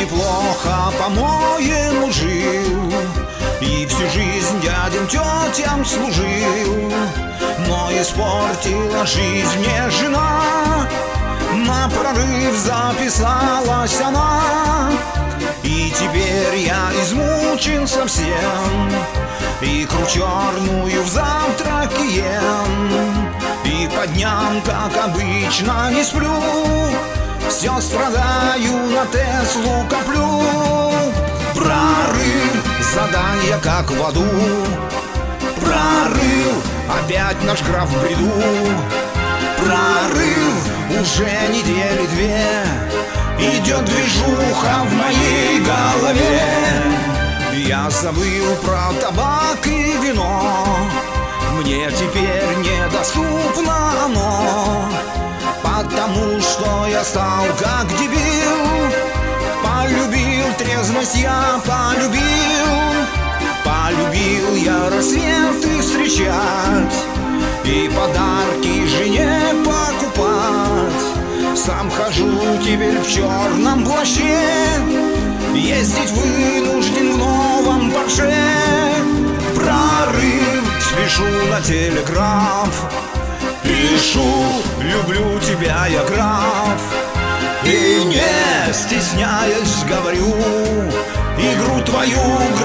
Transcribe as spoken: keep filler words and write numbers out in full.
неплохо, по-моему, жил, и всю жизнь дядям, тетям служил. Но испортила жизнь мне жена, на прорыв записалась она. И теперь я измучен совсем, икру черную в завтрак ем. И по дням, как обычно, не сплю, все страдаю, на Теслу коплю. Прорыв, задание как в аду, прорыв, опять наш граф в бреду. Прорыв, уже недели две идет движуха в моей голове. Я забыл про табак и вино, мне теперь недоступно оно, потому что я стал как дебил. Полюбил трезвость, я полюбил, полюбил я рассветы встречать и подарки жене покупать. Сам хожу теперь в черном плаще, ездить вынужден в новом Порше. Прорыв, спешу на телеграф, пишу, люблю тебя, я граф. И не стесняясь говорю, игру твою